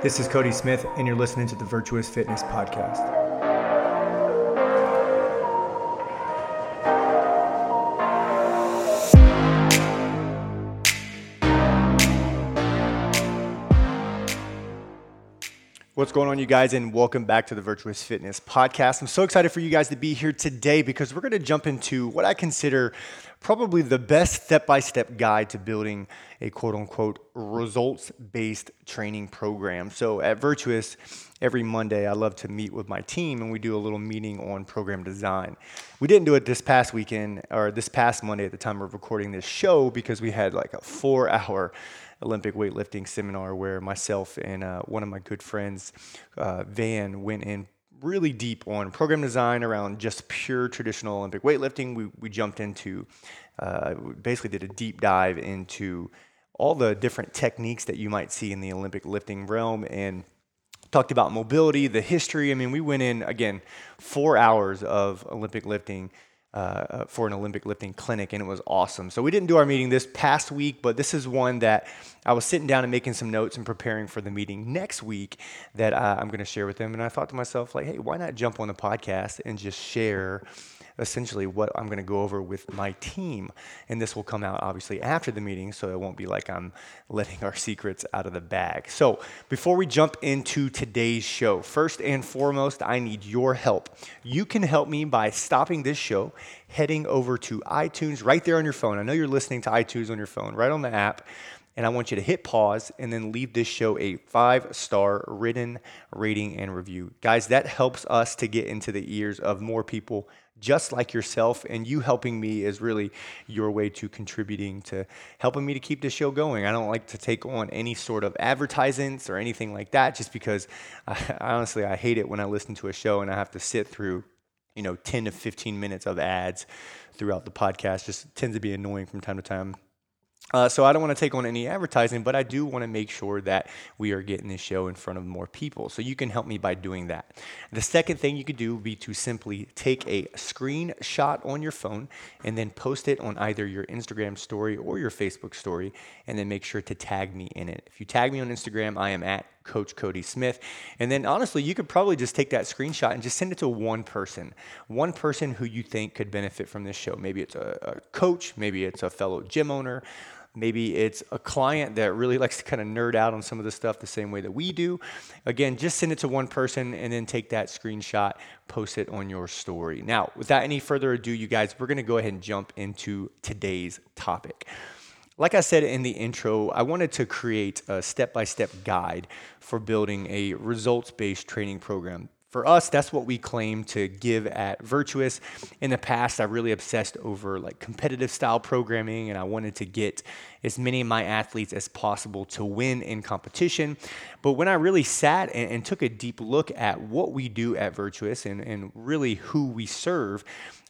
This is Cody Smith, and you're listening to the Virtuous Fitness Podcast. What's going on, you guys, and welcome back to the Virtuous Fitness Podcast. I'm so excited for you guys to be here today because we're going to jump into what I consider probably the best step-by-step guide to building a quote-unquote results-based training program. So at Virtuous, every Monday, I love to meet with my team, and we do a little meeting on program design. We didn't do it this past weekend or this past Monday at the time of recording this show because we had like a 4-hour Olympic weightlifting seminar where myself and one of my good friends, Van, went in really deep on program design around just pure traditional Olympic weightlifting. We jumped into, basically did a deep dive into all the different techniques that you might see in the Olympic lifting realm and talked about mobility, the history. I mean, we went in, again, 4 hours of Olympic lifting for an Olympic lifting clinic, and it was awesome. So we didn't do our meeting this past week, but this is one that I was sitting down and making some notes and preparing for the meeting next week that I'm going to share with them. And I thought to myself, like, hey, why not jump on the podcast and just share essentially what I'm going to go over with my team? And this will come out obviously after the meeting, so it won't be like I'm letting our secrets out of the bag. So before we jump into today's show, first and foremost, I need your help. You can help me by stopping this show, heading over to iTunes right there on your phone. I know you're listening to iTunes on your phone, right on the app. And I want you to hit pause and then leave this show a 5-star written rating and review. Guys, that helps us to get into the ears of more people just like yourself, and you helping me is really your way to contributing to helping me to keep this show going. I don't like to take on any sort of advertisements or anything like that just because I honestly hate it when I listen to a show and I have to sit through 10 to 15 minutes of ads throughout the podcast. Just tends to be annoying from time to time. So I don't want to take on any advertising, but I do want to make sure that we are getting this show in front of more people. So you can help me by doing that. The second thing you could do would be to simply take a screenshot on your phone and then post it on either your Instagram story or your Facebook story, and then make sure to tag me in it. If you tag me on Instagram, I am at Coach Cody Smith. And then honestly, you could probably just take that screenshot and just send it to one person who you think could benefit from this show. Maybe it's a coach, maybe it's a fellow gym owner, maybe it's a client that really likes to kind of nerd out on some of this stuff the same way that we do. Again, just send it to one person and then take that screenshot, post it on your story. Now, without any further ado, you guys, we're going to go ahead and jump into today's topic. Like I said in the intro, I wanted to create a step-by-step guide for building a results-based training program. For us, that's what we claim to give at Virtuous. In the past, I really obsessed over like competitive style programming, and I wanted to get as many of my athletes as possible to win in competition. But when I really sat and took a deep look at what we do at Virtuous and really who we serve,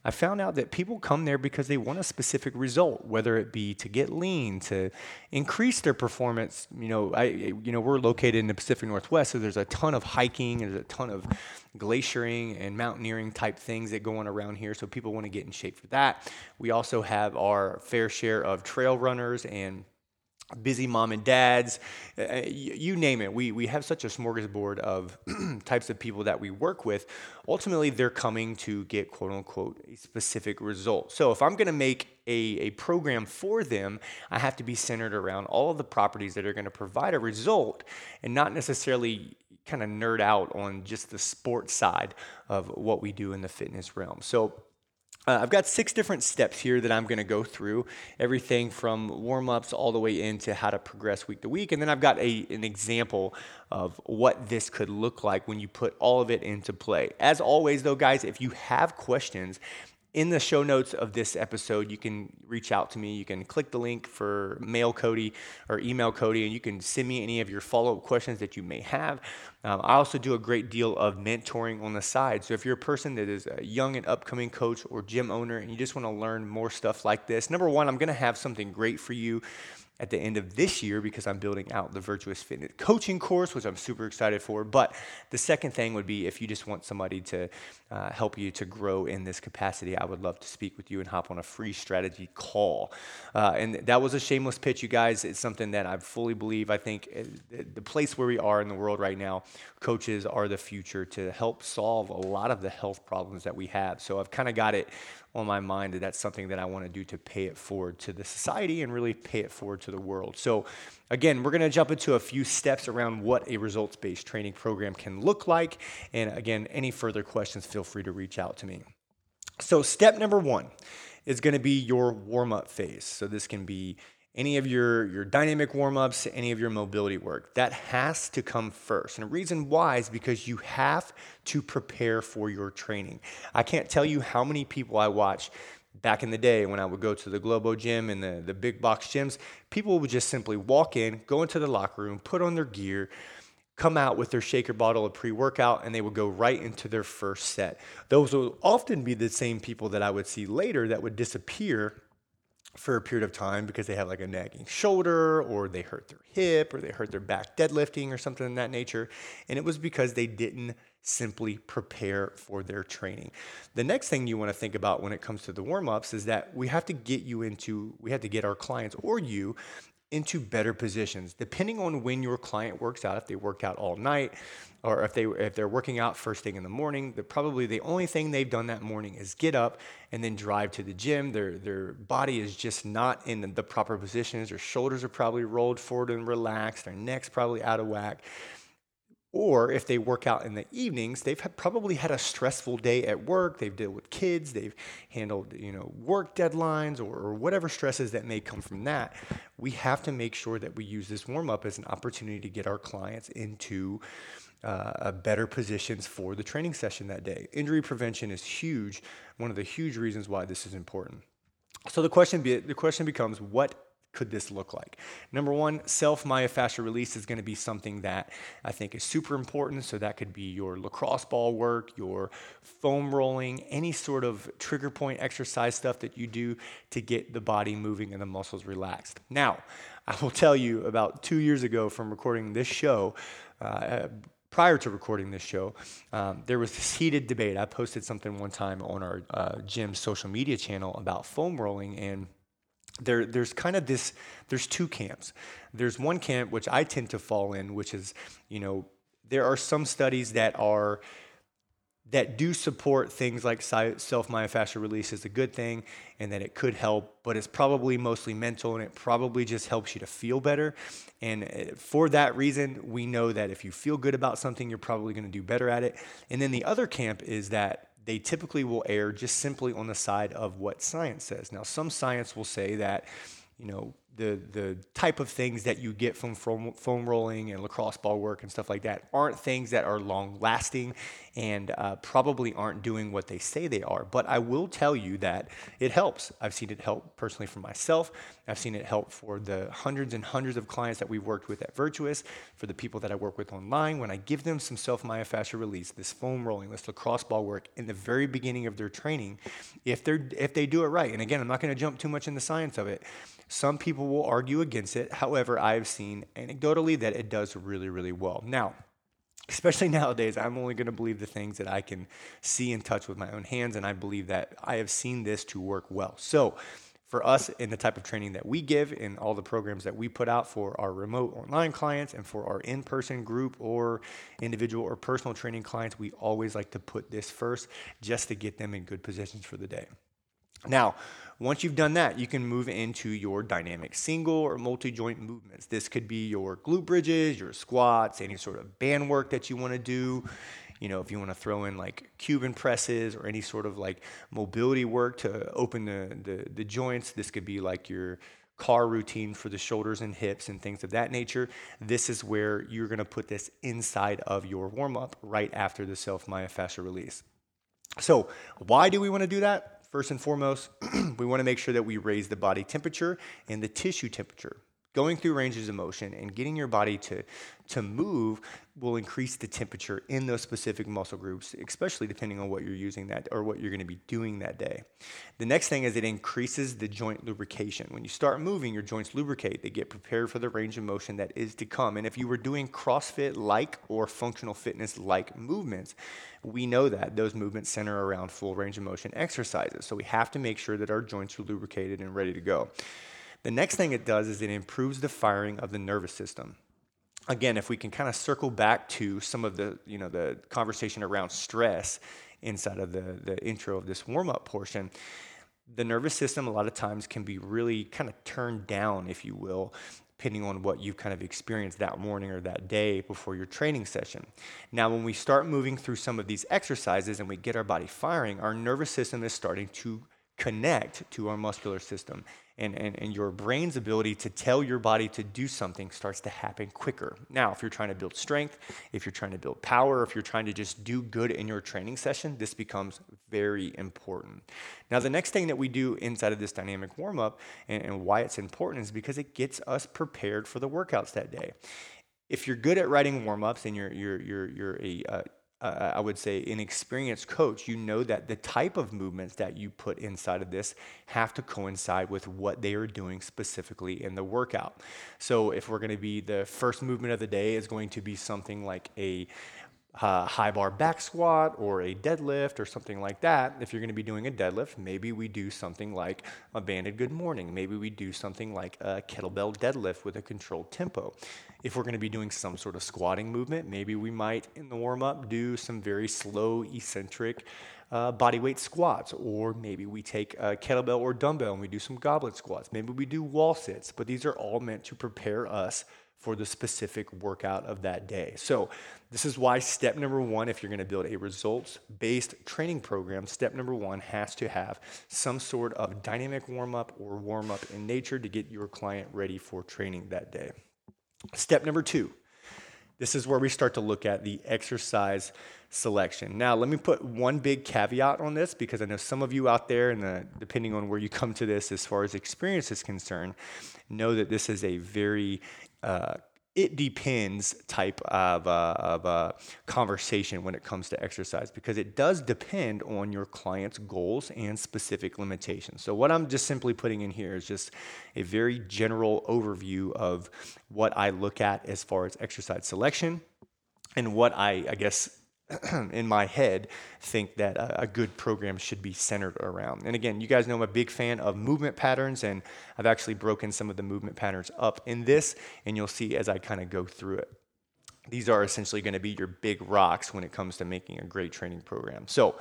I found out that people come there because they want a specific result, whether it be to get lean, to increase their performance. We're located in the Pacific Northwest, so there's a ton of hiking, there's a ton of glaciering and mountaineering type things that go on around here, so people want to get in shape for that. We also have our fair share of trail runners and busy mom and dads, you name it. We have such a smorgasbord of types of people that we work with. Ultimately, they're coming to get, quote unquote, a specific result. So if I'm going to make a program for them, I have to be centered around all of the properties that are going to provide a result and not necessarily kind of nerd out on just the sports side of what we do in the fitness realm. So I've got 6 different steps here that I'm going to go through, everything from warm-ups all the way into how to progress week to week, and then I've got an example of what this could look like when you put all of it into play. As always, though, guys, if you have questions, in the show notes of this episode, you can reach out to me. You can click the link for mail Cody or email Cody, and you can send me any of your follow-up questions that you may have. I also do a great deal of mentoring on the side. So if you're a person that is a young and upcoming coach or gym owner and you just want to learn more stuff like this, number one, I'm going to have something great for you at the end of this year because I'm building out the Virtuous Fitness coaching course, which I'm super excited for. But the second thing would be if you just want somebody to help you to grow in this capacity, I would love to speak with you and hop on a free strategy call. And that was a shameless pitch, you guys. It's something that I fully believe. I think the place where we are in the world right now, coaches are the future to help solve a lot of the health problems that we have. So I've kind of got it on my mind that that's something that I want to do to pay it forward to the society and really pay it forward to the world. So again, we're going to jump into a few steps around what a results-based training program can look like. And again, any further questions, feel free to reach out to me. So step number one is going to be your warm-up phase. So this can be any of your dynamic warm-ups, any of your mobility work. That has to come first. And the reason why is because you have to prepare for your training. I can't tell you how many people I watch back in the day when I would go to the Globo Gym and the big box gyms. People would just simply walk in, go into the locker room, put on their gear, come out with their shaker bottle of pre-workout, and they would go right into their first set. Those would often be the same people that I would see later that would disappear for a period of time because they have like a nagging shoulder, or they hurt their hip, or they hurt their back deadlifting or something of that nature. And it was because they didn't simply prepare for their training. The next thing you want to think about when it comes to the warm-ups is that we have to get our clients or you into better positions. Depending on when your client works out, if they work out all night, or if they're working out first thing in the morning, probably the only thing they've done that morning is get up and then drive to the gym. Their body is just not in the proper positions. Their shoulders are probably rolled forward and relaxed. Their neck's probably out of whack. Or if they work out in the evenings, they've probably had a stressful day at work. They've dealt with kids. They've handled, work deadlines or whatever stresses that may come from that. We have to make sure that we use this warm-up as an opportunity to get our clients into better positions for the training session that day. Injury prevention is huge. One of the huge reasons why this is important. So the question becomes, what could this look like? Number one, self-myofascial release is going to be something that I think is super important. So that could be your lacrosse ball work, your foam rolling, any sort of trigger point exercise stuff that you do to get the body moving and the muscles relaxed. Now, I will tell you about 2 years ago from recording this show, prior to recording this show, there was this heated debate. I posted something one time on our gym social media channel about foam rolling, and there's two camps. There's one camp, which I tend to fall in, which is, there are some studies that do support things like self-myofascial release is a good thing and that it could help, but it's probably mostly mental and it probably just helps you to feel better. And for that reason, we know that if you feel good about something, you're probably going to do better at it. And then the other camp is that they typically will err just simply on the side of what science says. Now, some science will say that, the type of things that you get from foam rolling and lacrosse ball work and stuff like that aren't things that are long-lasting and probably aren't doing what they say they are. But I will tell you that it helps. I've seen it help personally for myself. I've seen it help for the hundreds and hundreds of clients that we've worked with at Virtuous, for the people that I work with online. When I give them some self-myofascial release, this foam rolling, this lacrosse ball work in the very beginning of their training, if they do it right, and again, I'm not going to jump too much in the science of it, some people will argue against it. However, I've seen anecdotally that it does really, really well. Now, especially nowadays, I'm only going to believe the things that I can see and touch with my own hands, and I believe that I have seen this to work well. So for us, in the type of training that we give and all the programs that we put out for our remote online clients and for our in-person group or individual or personal training clients, we always like to put this first just to get them in good positions for the day. Now, once you've done that, you can move into your dynamic single or multi-joint movements. This could be your glute bridges, your squats, any sort of band work that you want to do. If you want to throw in like Cuban presses or any sort of like mobility work to open the joints, this could be like your car routine for the shoulders and hips and things of that nature. This is where you're going to put this inside of your warm-up right after the self-myofascial release. So why do we want to do that? First and foremost, we want to make sure that we raise the body temperature and the tissue temperature. Going through ranges of motion and getting your body to move will increase the temperature in those specific muscle groups, especially depending on what you're using that or what you're going to be doing that day. The next thing is it increases the joint lubrication. When you start moving, your joints lubricate. They get prepared for the range of motion that is to come. And if you were doing CrossFit-like or functional fitness-like movements, we know that those movements center around full range of motion exercises. So we have to make sure that our joints are lubricated and ready to go. The next thing it does is it improves the firing of the nervous system. Again, if we can kind of circle back to some of the, you know, the conversation around stress inside of the intro of this warm-up portion, the nervous system a lot of times can be really kind of turned down, if you will, depending on what you've kind of experienced that morning or that day before your training session. Now, when we start moving through some of these exercises and we get our body firing, our nervous system is starting to connect to our muscular system. And your brain's ability to tell your body to do something starts to happen quicker. Now, if you're trying to build strength, if you're trying to build power, if you're trying to just do good in your training session, this becomes very important. Now, the next thing that we do inside of this dynamic warm-up and why it's important is because it gets us prepared for the workouts that day. If you're good at writing warm-ups and you're I would say an experienced coach, you know that the type of movements that you put inside of this have to coincide with what they are doing specifically in the workout. So if we're going to be, the first movement of the day is going to be something like a high bar back squat or a deadlift or something like that. If you're going to be doing a deadlift, maybe we do something like a banded good morning. Maybe we do something like a kettlebell deadlift with a controlled tempo. If we're going to be doing some sort of squatting movement, maybe we might in the warm-up do some very slow, eccentric bodyweight squats, or maybe we take a kettlebell or dumbbell and we do some goblet squats. Maybe we do wall sits, but these are all meant to prepare us for the specific workout of that day. So this is why step number one, if you're gonna build a results-based training program, step number one has to have some sort of dynamic warm-up or warm-up in nature to get your client ready for training that day. Step number two, this is where we start to look at the exercise selection. Now, let me put one big caveat on this because I know some of you out there, and depending on where you come to this as far as experience is concerned, know that this is a very it depends type of conversation when it comes to exercise, because it does depend on your client's goals and specific limitations. So what I'm just simply putting in here is just a very general overview of what I look at as far as exercise selection and what I guess in my head think that a good program should be centered around. And again, you guys know I'm a big fan of movement patterns, and I've actually broken some of the movement patterns up in this, and you'll see as I kind of go through it. These are essentially going to be your big rocks when it comes to making a great training program. So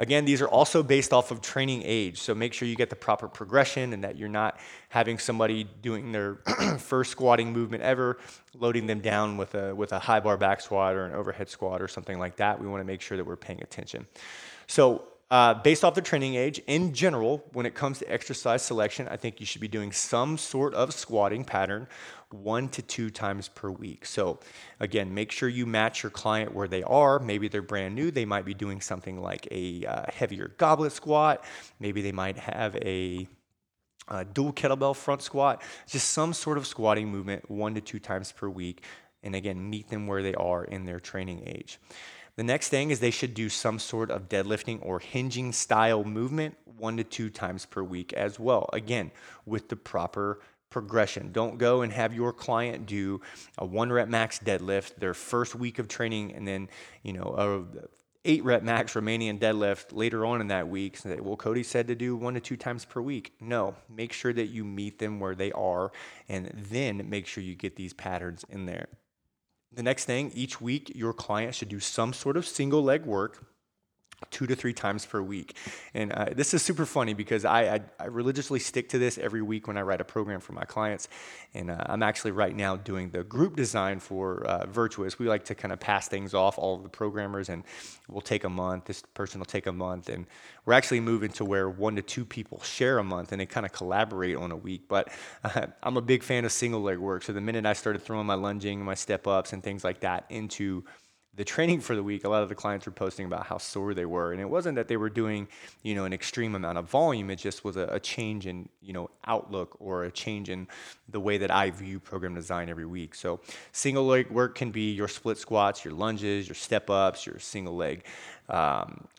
again, these are also based off of training age, so make sure you get the proper progression and that you're not having somebody doing their first squatting movement ever, loading them down with a high bar back squat or an overhead squat or something like that. We want to make sure that we're paying attention. So based off the training age, in general, when it comes to exercise selection, I think you should be doing some sort of squatting pattern 1 to 2 times per week. So again, make sure you match your client where they are. Maybe they're brand new. They might be doing something like a heavier goblet squat. Maybe they might have a dual kettlebell front squat. Just some sort of squatting movement 1 to 2 times per week. And again, meet them where they are in their training age. The next thing is they should do some sort of deadlifting or hinging style movement 1 to 2 times per week as well. Again, with the proper progression. Don't go and have your client do a 1 rep max deadlift their first week of training and then, you know, a 8 rep max Romanian deadlift later on in that week. So that, well, Cody said to do 1 to 2 times per week. No, make sure that you meet them where they are and then make sure you get these patterns in there. The next thing, each week, your client should do some sort of single leg work 2 to 3 times per week. And this is super funny because I religiously stick to this every week when I write a program for my clients. And I'm actually right now doing the group design for Virtuous. We like to kind of pass things off, all of the programmers, and we'll take a month. This person will take a month. And we're actually moving to where 1 to 2 people share a month and they kind of collaborate on a week. But I'm a big fan of single leg work. So the minute I started throwing my lunging, my step ups and things like that into the training for the week, a lot of the clients were posting about how sore they were. And it wasn't that they were doing, you know, an extreme amount of volume. It just was a change in, you know, outlook or a change in the way that I view program design every week. So single leg work can be your split squats, your lunges, your step ups, your single leg,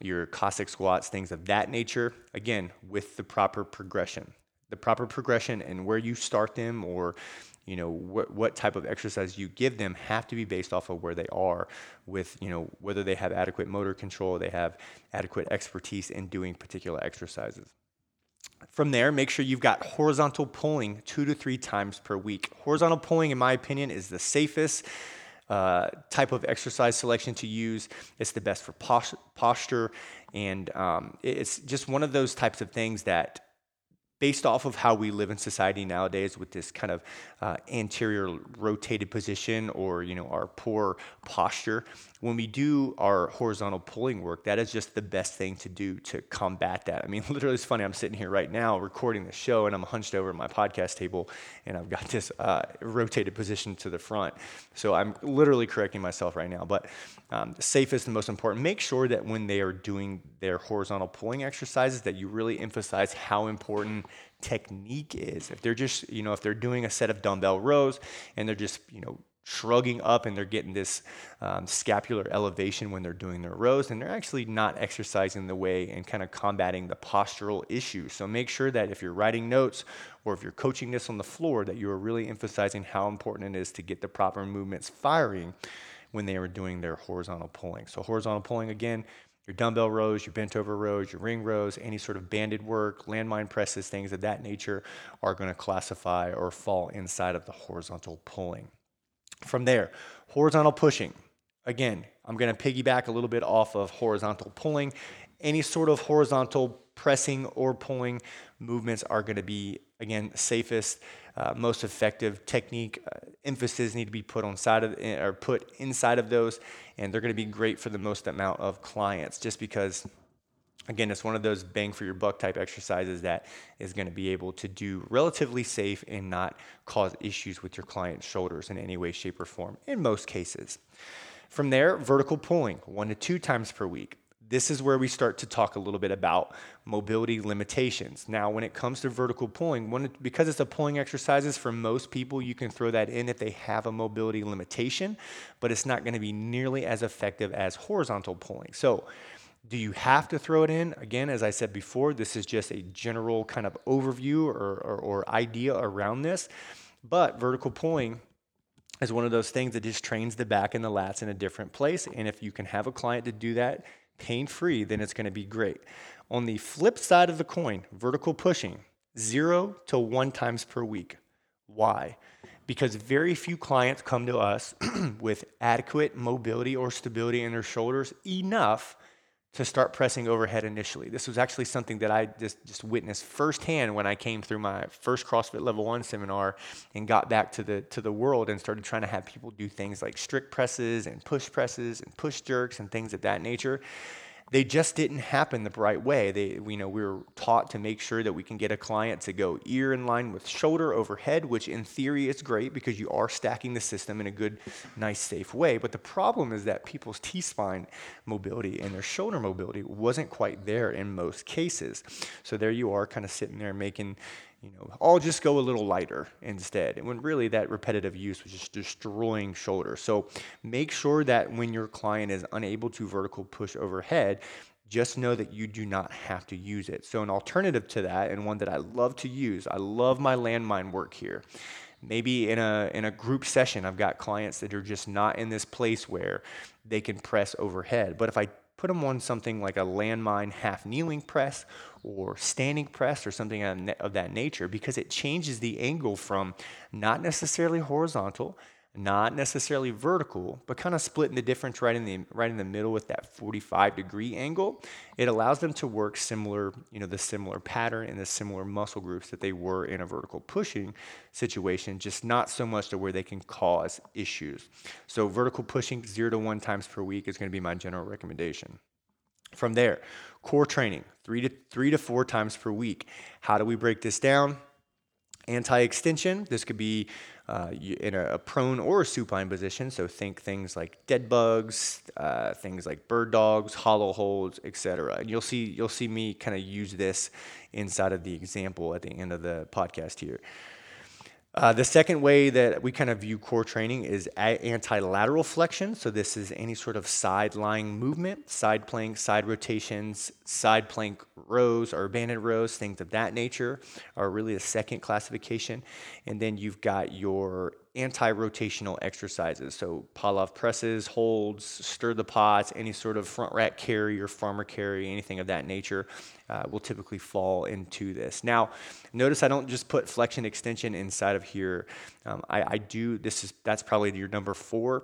your Cossack squats, things of that nature. Again, with the proper progression and where you start them, or you know, what type of exercise you give them have to be based off of where they are with, you know, whether they have adequate motor control, they have adequate expertise in doing particular exercises. From there, make sure you've got horizontal pulling 2 to 3 times per week. Horizontal pulling, in my opinion, is the safest type of exercise selection to use. It's the best for posture. And it's just one of those types of things that, based off of how we live in society nowadays with this kind of anterior rotated position, or, you know, our poor posture, when we do our horizontal pulling work, that is just the best thing to do to combat that. I mean, literally, it's funny. I'm sitting here right now recording the show, and I'm hunched over at my podcast table, and I've got this rotated position to the front. So I'm literally correcting myself right now. But safest and most important, make sure that when they are doing their horizontal pulling exercises that you really emphasize how important technique is. If they're just, you know, if they're doing a set of dumbbell rows and they're just, you know, shrugging up and they're getting this scapular elevation when they're doing their rows, and they're actually not exercising the way and kind of combating the postural issue. So make sure that if you're writing notes or if you're coaching this on the floor, that you are really emphasizing how important it is to get the proper movements firing when they are doing their horizontal pulling. So horizontal pulling, again, your dumbbell rows, your bent over rows, your ring rows, any sort of banded work, landmine presses, things of that nature are going to classify or fall inside of the horizontal pulling. From there, horizontal pushing. Again, I'm going to piggyback a little bit off of horizontal pulling. Any sort of horizontal pressing or pulling movements are going to be, again, safest, most effective technique. Emphasis need to be put on side of, or put inside of those, and they're going to be great for the most amount of clients, just because, again, it's one of those bang for your buck type exercises that is going to be able to do relatively safe and not cause issues with your client's shoulders in any way, shape, or form in most cases. From there, vertical pulling, 1 to 2 times per week. This is where we start to talk a little bit about mobility limitations. Now, when it comes to vertical pulling, because it's a pulling exercises, for most people, you can throw that in if they have a mobility limitation, but it's not going to be nearly as effective as horizontal pulling. So do you have to throw it in? Again, as I said before, this is just a general kind of overview or idea around this, but vertical pulling is one of those things that just trains the back and the lats in a different place, and if you can have a client to do that pain-free, then it's going to be great. On the flip side of the coin, vertical pushing, 0 to 1 times per week. Why? Because very few clients come to us with adequate mobility or stability in their shoulders enough to start pressing overhead initially. This was actually something that I just witnessed firsthand when I came through my first CrossFit Level 1 seminar and got back to the world and started trying to have people do things like strict presses and push jerks and things of that nature. They just didn't happen the right way. We were taught to make sure that we can get a client to go ear in line with shoulder overhead, which in theory is great because you are stacking the system in a good, nice, safe way. But the problem is that people's T-spine mobility and their shoulder mobility wasn't quite there in most cases. So there you are kind of sitting there making, you know, I'll just go a little lighter instead. And when really that repetitive use was just destroying shoulder. So make sure that when your client is unable to vertical push overhead, just know that you do not have to use it. So an alternative to that, and one that I love to use, I love my landmine work here. Maybe in a group session, I've got clients that are just not in this place where they can press overhead. But if I put them on something like a landmine half kneeling press or standing press or something of that nature, because it changes the angle from not necessarily horizontal, not necessarily vertical, but kind of splitting the difference right in the middle with that 45-degree angle. It allows them to work similar, you know, the similar pattern and the similar muscle groups that they were in a vertical pushing situation, just not so much to where they can cause issues. So vertical pushing 0 to 1 times per week is going to be my general recommendation. From there, core training 3 to 4 times per week. How do we break this down? Anti-extension. This could be in a prone or a supine position. So think things like dead bugs, things like bird dogs, hollow holds, etc. And you'll see me kind of use this inside of the example at the end of the podcast here. The second way that we kind of view core training is anti-lateral flexion. So this is any sort of side lying movement, side plank, side rotations, side plank rows or banded rows, things of that nature are really the second classification. And then you've got your anti-rotational exercises. So Palov presses, holds, stir the pots, any sort of front rack carry or farmer carry, anything of that nature will typically fall into this. Now, notice I don't just put flexion extension inside of here. That's probably your number 4.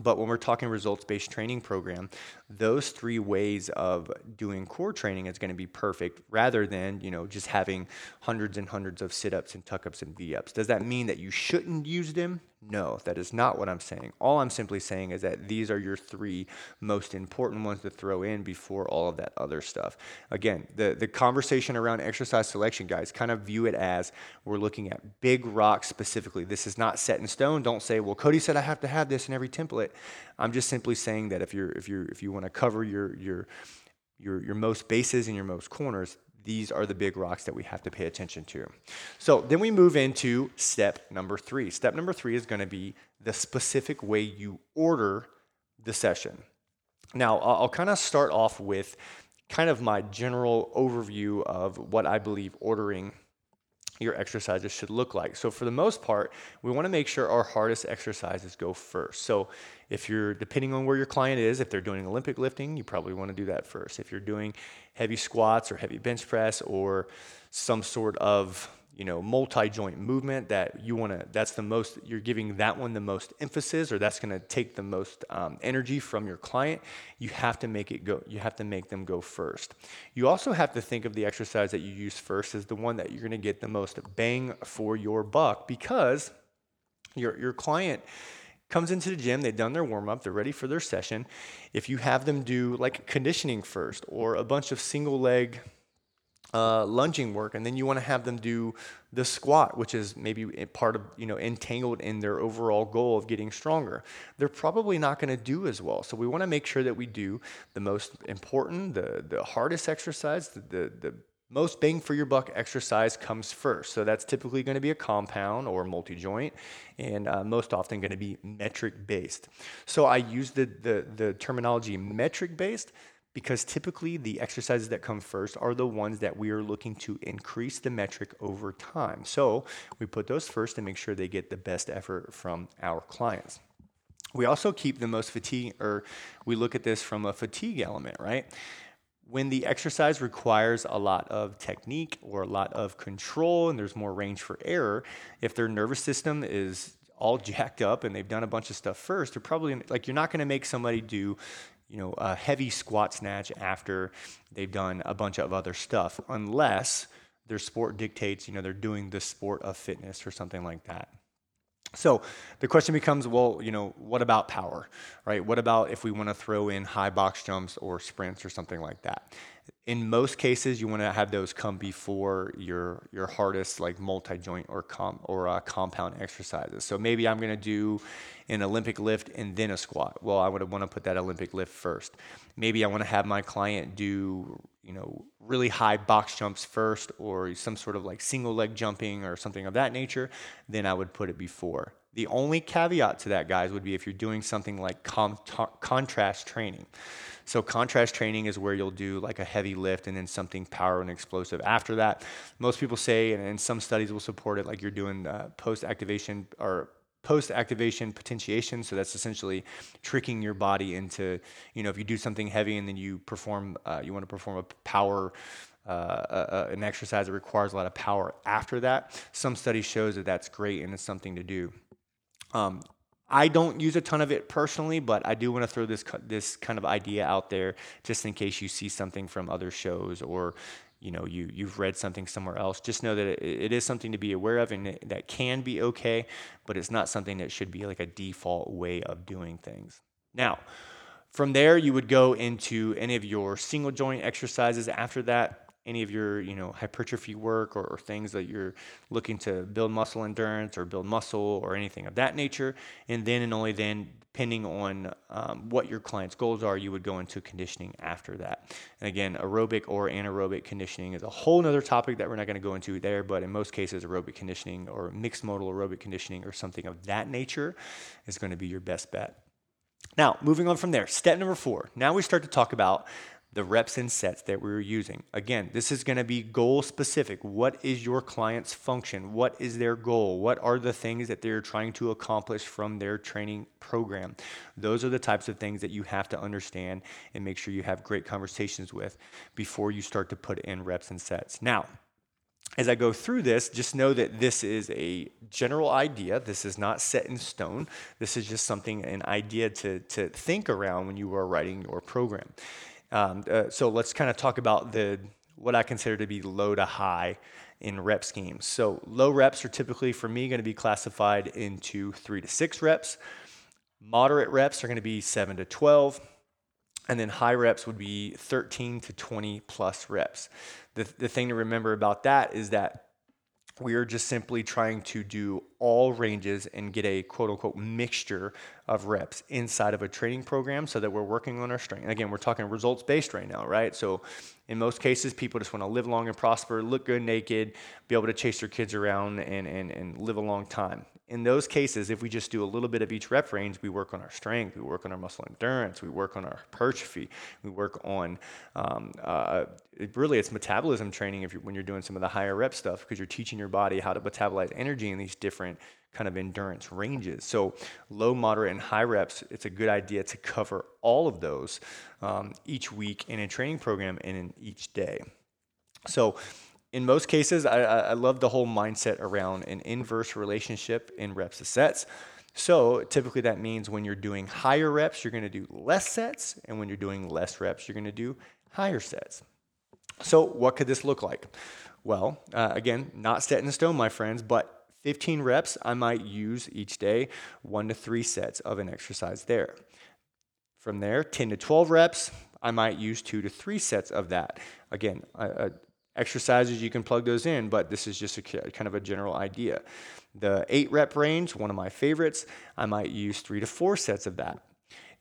But when we're talking results-based training program, those 3 ways of doing core training is going to be perfect rather than, just having hundreds and hundreds of sit-ups and tuck-ups and V-ups. Does that mean that you shouldn't use them? No, that is not what I'm saying. All I'm simply saying is that these are your 3 most important ones to throw in before all of that other stuff. Again, the conversation around exercise selection, guys, kind of view it as we're looking at big rocks specifically. This is not set in stone. Don't say, well, Cody said I have to have this in every template. I'm just simply saying that if you want to cover your most bases and your most corners, these are the big rocks that we have to pay attention to. So then we move into step number 3. Step number 3 is going to be the specific way you order the session. Now, I'll kind of start off with kind of my general overview of what I believe ordering your exercises should look like. So for the most part, we want to make sure our hardest exercises go first. So if you're, depending on where your client is, if they're doing Olympic lifting, you probably want to do that first. If you're doing heavy squats or heavy bench press or some sort of, multi-joint movement that you want to, you're giving that one the most emphasis, or that's going to take the most energy from your client, you have to make them go first. You also have to think of the exercise that you use first as the one that you're going to get the most bang for your buck, because your client comes into the gym, they've done their warm-up, they're ready for their session. If you have them do like conditioning first or a bunch of single leg lunging work, and then you want to have them do the squat, which is maybe part of, entangled in their overall goal of getting stronger, they're probably not going to do as well. So we want to make sure that we do the most important, the hardest exercise, the most bang for your buck exercise comes first. So that's typically going to be a compound or multi-joint, and most often going to be metric based. So I use the terminology metric based, because typically the exercises that come first are the ones that we are looking to increase the metric over time. So we put those first to make sure they get the best effort from our clients. We also keep the most fatigue, or we look at this from a fatigue element, right? When the exercise requires a lot of technique or a lot of control and there's more range for error, if their nervous system is all jacked up and they've done a bunch of stuff first, they're probably like, you're not going to make somebody do a heavy squat snatch after they've done a bunch of other stuff, unless their sport dictates, they're doing the sport of fitness or something like that. So the question becomes, well, what about power, right? What about if we want to throw in high box jumps or sprints or something like that? In most cases, you want to have those come before your hardest, like multi-joint or compound exercises. So maybe I'm going to do an Olympic lift and then a squat. Well, I would want to put that Olympic lift first. Maybe I want to have my client do, really high box jumps first, or some sort of like single leg jumping or something of that nature. Then I would put it before. The only caveat to that, guys, would be if you're doing something like contrast training. So contrast training is where you'll do like a heavy lift and then something power and explosive after that. Most people say, and some studies will support it, like you're doing post-activation or post-activation potentiation. So that's essentially tricking your body into, if you do something heavy and then you perform, you want to perform a power an exercise that requires a lot of power after that. Some study shows that that's great and it's something to do. I don't use a ton of it personally, but I do want to throw this kind of idea out there just in case you see something from other shows or you've read something somewhere else. Just know that it is something to be aware of, and that can be okay, but it's not something that should be like a default way of doing things. Now, from there, you would go into any of your single joint exercises after that, any of your, hypertrophy work or things that you're looking to build muscle endurance or build muscle or anything of that nature. And then, and only then, depending on what your client's goals are, you would go into conditioning after that. And again, aerobic or anaerobic conditioning is a whole nother topic that we're not going to go into there, but in most cases, aerobic conditioning or mixed modal aerobic conditioning or something of that nature is going to be your best bet. Now, moving on from there, step number 4. Now we start to talk about the reps and sets that we're using. Again, this is going to be goal specific. What is your client's function? What is their goal? What are the things that they're trying to accomplish from their training program? Those are the types of things that you have to understand and make sure you have great conversations with before you start to put in reps and sets. Now, as I go through this, just know that this is a general idea. This is not set in stone. This is just something, an idea to think around when you are writing your program. So let's kind of talk about what I consider to be low to high in rep schemes. So low reps are typically, for me, going to be classified into 3 to 6 reps. Moderate reps are going to be 7 to 12. And then high reps would be 13 to 20 plus reps. The thing to remember about that is that we are just simply trying to do all ranges and get a quote-unquote mixture of reps inside of a training program so that we're working on our strength. And again, we're talking results-based right now, right? So in most cases, people just want to live long and prosper, look good naked, be able to chase their kids around and live a long time. In those cases, if we just do a little bit of each rep range, we work on our strength, we work on our muscle endurance, we work on our hypertrophy, we work on really it's metabolism training when you're doing some of the higher rep stuff, because you're teaching your body how to metabolize energy in these different kind of endurance ranges. So low, moderate, and high reps, it's a good idea to cover all of those each week in a training program and in each day. So in most cases, I love the whole mindset around an inverse relationship in reps to sets. So typically that means when you're doing higher reps, you're going to do less sets. And when you're doing less reps, you're going to do higher sets. So what could this look like? Well, again, not set in stone, my friends, but 15 reps I might use each day, 1 to 3 sets of an exercise there. From there, 10 to 12 reps, I might use 2 to 3 sets of that. Again, exercises, you can plug those in, but this is just a kind of a general idea. The 8 rep range, one of my favorites, I might use 3 to 4 sets of that.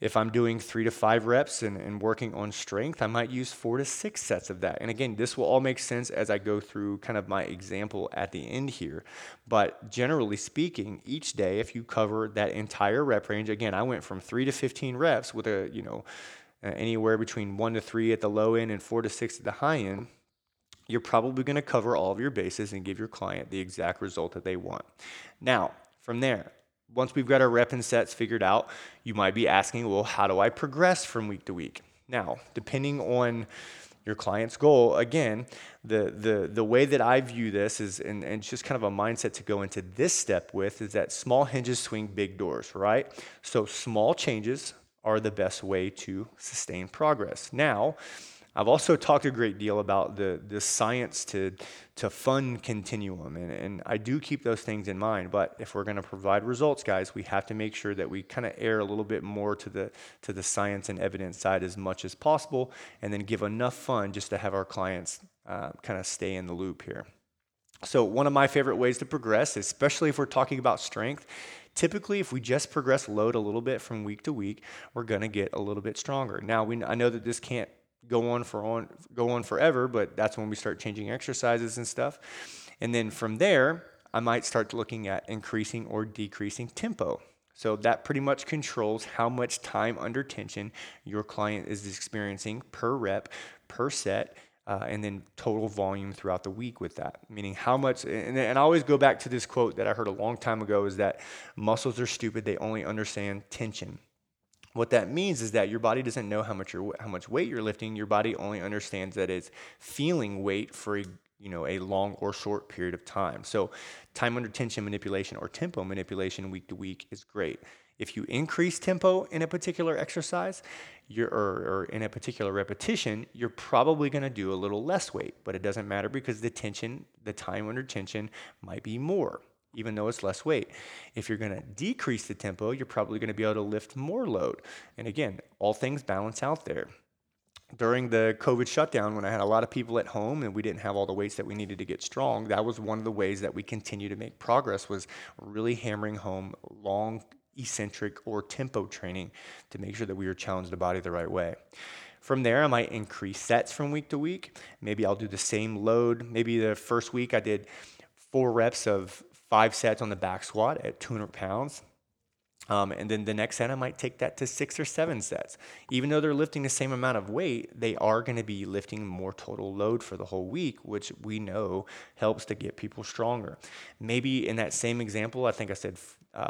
If I'm doing 3 to 5 reps and working on strength, I might use 4 to 6 sets of that. And again, this will all make sense as I go through kind of my example at the end here. But generally speaking, each day, if you cover that entire rep range, again, I went from 3 to 15 reps with a, anywhere between 1 to 3 at the low end and 4 to 6 at the high end, you're probably going to cover all of your bases and give your client the exact result that they want. Now, from there, once we've got our rep and sets figured out, you might be asking, well, how do I progress from week to week? Now, depending on your client's goal, again, the way that I view this is, and just kind of a mindset to go into this step with, is that small hinges swing big doors, right? So small changes are the best way to sustain progress. Now, I've also talked a great deal about the science to fun continuum, and I do keep those things in mind, but if we're going to provide results, guys, we have to make sure that we kind of err a little bit more to the science and evidence side as much as possible, and then give enough fun just to have our clients kind of stay in the loop here. So one of my favorite ways to progress, especially if we're talking about strength, typically, if we just progress load a little bit from week to week, we're going to get a little bit stronger. Now, I know that this can't go on forever, but that's when we start changing exercises and stuff. And then from there, I might start looking at increasing or decreasing tempo. So that pretty much controls how much time under tension your client is experiencing per rep, per set, and then total volume throughout the week with that. Meaning how much, and I always go back to this quote that I heard a long time ago, is that muscles are stupid, they only understand tension. What that means is that your body doesn't know how much weight you're lifting. Your body only understands that it's feeling weight for a long or short period of time. So time under tension manipulation or tempo manipulation week to week is great. If you increase tempo in a particular exercise or in a particular repetition, you're probably going to do a little less weight, but it doesn't matter because the time under tension might be more, even though it's less weight. If you're going to decrease the tempo, you're probably going to be able to lift more load. And again, all things balance out there. during the COVID shutdown, when I had a lot of people at home and we didn't have all the weights that we needed to get strong, that was one of the ways that we continued to make progress, was really hammering home long, eccentric, or tempo training to make sure that we were challenging the body the right way. From there, I might increase sets from week to week. Maybe I'll do the same load. Maybe the first week I did 4 reps of 5 sets on the back squat at 200 pounds. And then the next set, I might take that to 6 or 7 sets. Even though they're lifting the same amount of weight, they are going to be lifting more total load for the whole week, which we know helps to get people stronger. Maybe in that same example, I think I said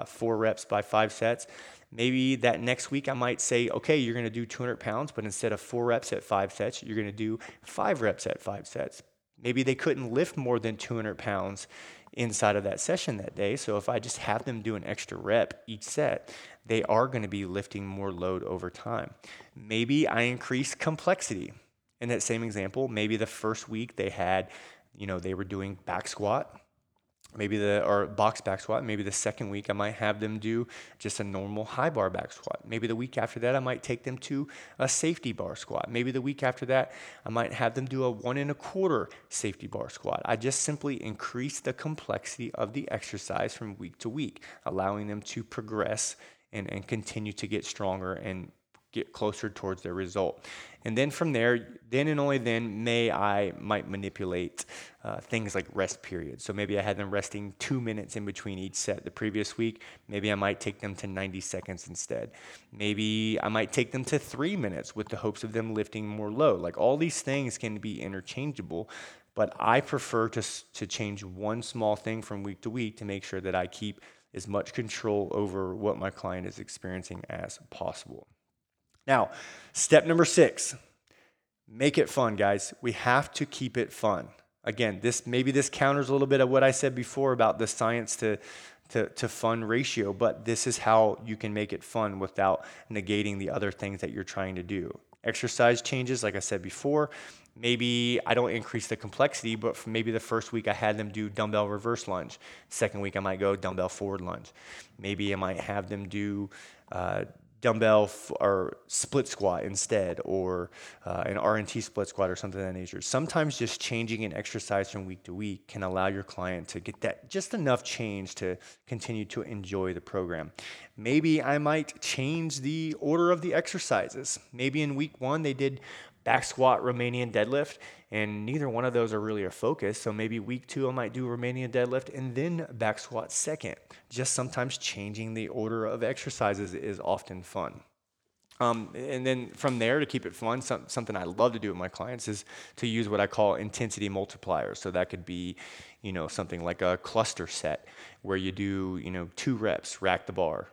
4 reps by 5 sets. Maybe that next week I might say, okay, you're going to do 200 pounds, but instead of 4 reps at 5 sets, you're going to do 5 reps at 5 sets. Maybe they couldn't lift more than 200 pounds inside of that session that day. So if I just have them do an extra rep each set, they are going to be lifting more load over time. Maybe I increase complexity. In that same example, maybe the first week they had, they were doing back squat, or box back squat. Maybe the second week I might have them do just a normal high bar back squat. Maybe the week after that I might take them to a safety bar squat. Maybe the week after that I might have them do a 1 1/4 safety bar squat. I just simply increase the complexity of the exercise from week to week, allowing them to progress and continue to get stronger and get closer towards their result. And then from there, then and only then, might manipulate things like rest periods. So maybe I had them resting 2 minutes in between each set the previous week. Maybe I might take them to 90 seconds instead. Maybe I might take them to 3 minutes with the hopes of them lifting more load. Like, all these things can be interchangeable, but I prefer to change one small thing from week to week to make sure that I keep as much control over what my client is experiencing as possible. Now, step number 6, make it fun, guys. We have to keep it fun. Again, this counters a little bit of what I said before about the science to fun ratio, but this is how you can make it fun without negating the other things that you're trying to do. Exercise changes, like I said before. Maybe I don't increase the complexity, but maybe the first week I had them do dumbbell reverse lunge. Second week I might go dumbbell forward lunge. Maybe I might have them do dumbbell or split squat instead, or an RNT split squat or something of that nature. Sometimes just changing an exercise from week to week can allow your client to get that just enough change to continue to enjoy the program. Maybe I might change the order of the exercises. Maybe in week 1 they did back squat, Romanian deadlift, and neither one of those are really a focus. So maybe week 2 I might do Romanian deadlift and then back squat second. Just sometimes changing the order of exercises is often fun. And then from there, to keep it fun, something I love to do with my clients is to use what I call intensity multipliers. So that could be, something like a cluster set where you do, 2 reps, rack the bar,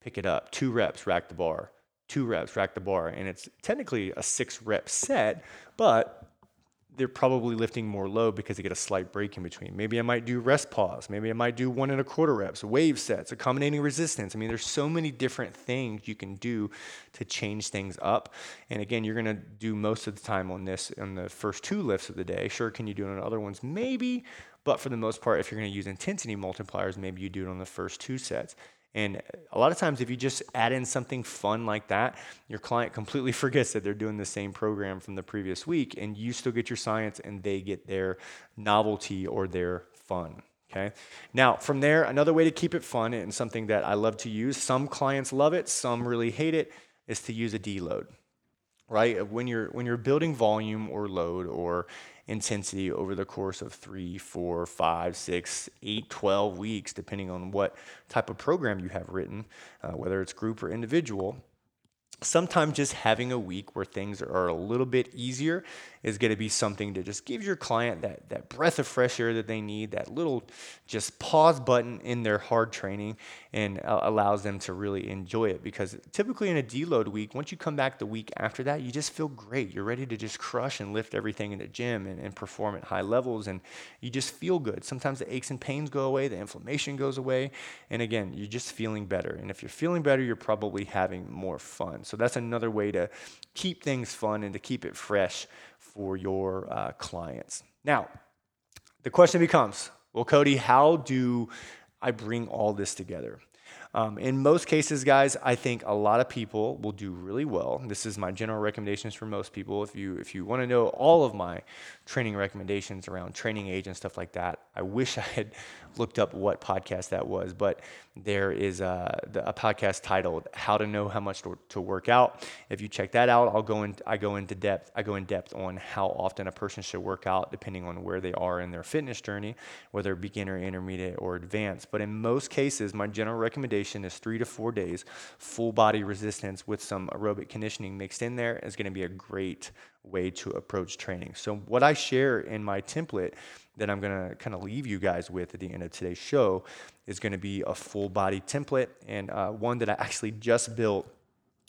pick it up, 2 reps, rack the bar, 2 reps, rack the bar, and it's technically a 6-rep set, but they're probably lifting more load because they get a slight break in between. Maybe I might do rest pause. Maybe I might do 1 1/4 reps, wave sets, accommodating resistance. I mean, there's so many different things you can do to change things up. And again, you're going to do most of the time on the first 2 lifts of the day. Sure, can you do it on other ones? Maybe, but for the most part, if you're going to use intensity multipliers, maybe you do it on the first 2 sets. And a lot of times, if you just add in something fun like that, your client completely forgets that they're doing the same program from the previous week, and you still get your science and they get their novelty or their fun. Okay. Now, from there, another way to keep it fun, and something that I love to use, some clients love it, some really hate it, is to use a deload. Right? When you're building volume or load or intensity over the course of 3, 4, 5, 6, 8, 12 weeks, depending on what type of program you have written, whether it's group or individual. Sometimes just having a week where things are a little bit easier is going to be something to just give your client that breath of fresh air that they need, that little just pause button in their hard training, and allows them to really enjoy it. Because typically in a deload week, once you come back the week after that, you just feel great. You're ready to just crush and lift everything in the gym and perform at high levels, and you just feel good. Sometimes the aches and pains go away, the inflammation goes away, and again, you're just feeling better. And if you're feeling better, you're probably having more fun. So that's another way to keep things fun and to keep it fresh for your clients. Now, the question becomes, well, Cody, how do I bring all this together? In most cases, guys, I think a lot of people will do really well. This is my general recommendations for most people. If you want to know all of my training recommendations around training age and stuff like that, I wish I had looked up what podcast that was, but there is a podcast titled How to Know How Much to Work Out. If you check that out, I go in depth on how often a person should work out depending on where they are in their fitness journey, whether beginner, intermediate, or advanced. But in most cases, my general recommendation is 3 to 4 days, full body resistance with some aerobic conditioning mixed in there is going to be a great way to approach training. So what I share in my template that I'm going to kind of leave you guys with at the end of today's show is going to be a full body template, and one that I actually just built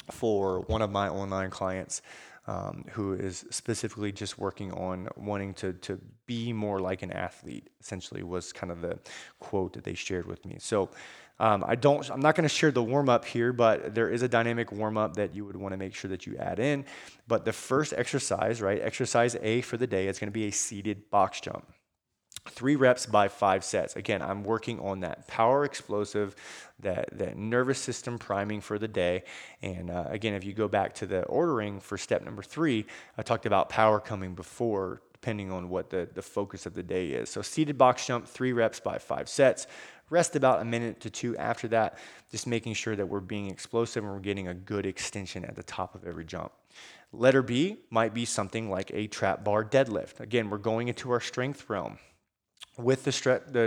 for one of my online clients who is specifically just working on wanting to be more like an athlete, essentially was kind of the quote that they shared with me. So I'm not going to share the warm-up here, but there is a dynamic warm-up that you would want to make sure that you add in. But the first exercise, right, exercise A for the day, is going to be a seated box jump. 3 reps by 5 sets. Again, I'm working on that power explosive, that nervous system priming for the day. And again, if you go back to the ordering for step number 3, I talked about power coming before, depending on what the focus of the day is. So seated box jump, 3 reps by 5 sets. Rest about 1 minute to 2 after that, just making sure that we're being explosive and we're getting a good extension at the top of every jump. Letter B might be something like a trap bar deadlift. Again, we're going into our strength realm. With the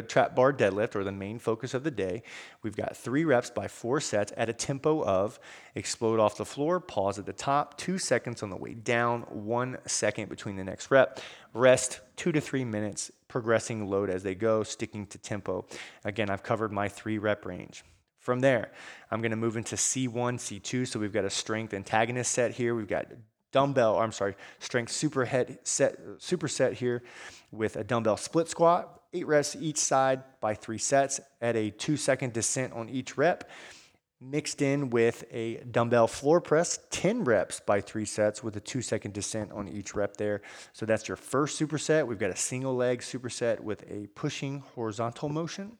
trap bar deadlift, or the main focus of the day, we've got 3 reps by 4 sets at a tempo of explode off the floor, pause at the top, 2 seconds on the way down, 1 second between the next rep, rest 2 to 3 minutes, progressing load as they go, sticking to tempo. Again, I've covered my 3 rep range. From there, I'm going to move into C1, C2, so we've got a strength antagonist set here. We've got strength superset here with a dumbbell split squat, 8 reps each side by 3 sets at a 2-second descent on each rep, mixed in with a dumbbell floor press, 10 reps by 3 sets with a 2-second descent on each rep there. So that's your first superset. We've got a single leg superset with a pushing horizontal motion.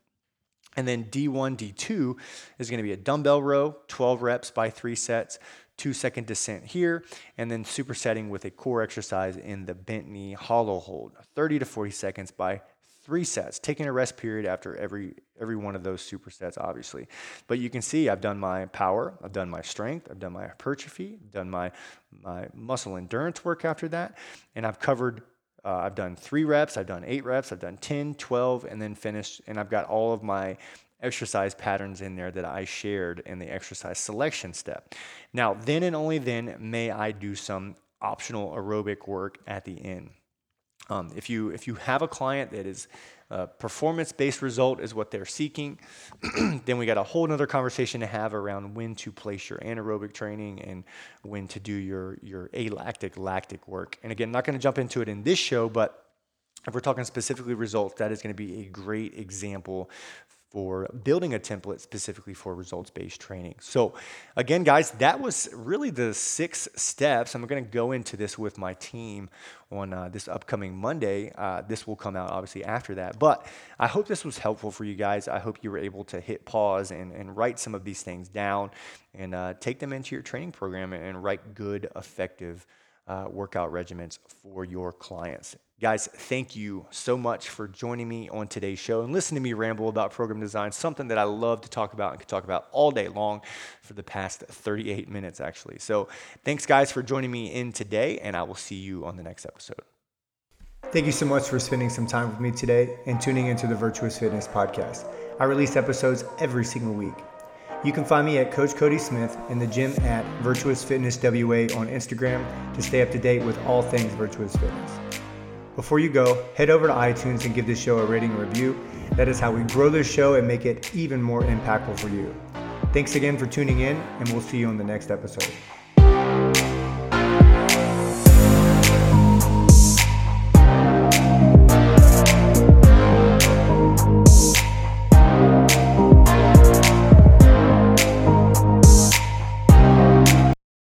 And then D1, D2 is going to be a dumbbell row, 12 reps by 3 sets, 2-second descent here, and then supersetting with a core exercise in the bent knee hollow hold, 30 to 40 seconds by 3 sets, taking a rest period after every one of those supersets, obviously. But you can see I've done my power, I've done my strength, I've done my hypertrophy, I've done my muscle endurance work after that, and I've covered I've done 3 reps, I've done 8 reps, I've done 10, 12, and then finished. And I've got all of my exercise patterns in there that I shared in the exercise selection step. Now, then and only then may I do some optional aerobic work at the end. If you have a client that is performance-based result is what they're seeking, then we got a whole nother conversation to have around when to place your anaerobic training and when to do your alactic lactic work. And again, not going to jump into it in this show, but if we're talking specifically results, that is going to be a great example for building a template specifically for results-based training. So again, guys, that was really the 6 steps. I'm going to go into this with my team on this upcoming Monday. This will come out obviously after that, but I hope this was helpful for you guys. I hope you were able to hit pause and write some of these things down and take them into your training program and write good, effective workout regimens for your clients. Guys, thank you so much for joining me on today's show and listen to me ramble about program design, something that I love to talk about and could talk about all day long for the past 38 minutes, actually. So thanks, guys, for joining me in today, and I will see you on the next episode. Thank you so much for spending some time with me today and tuning into the Virtuous Fitness Podcast. I release episodes every single week. You can find me at Coach Cody Smith and the gym at Virtuous Fitness WA on Instagram to stay up to date with all things Virtuous Fitness. Before you go, head over to iTunes and give this show a rating and review. That is how we grow this show and make it even more impactful for you. Thanks again for tuning in, and we'll see you on the next episode.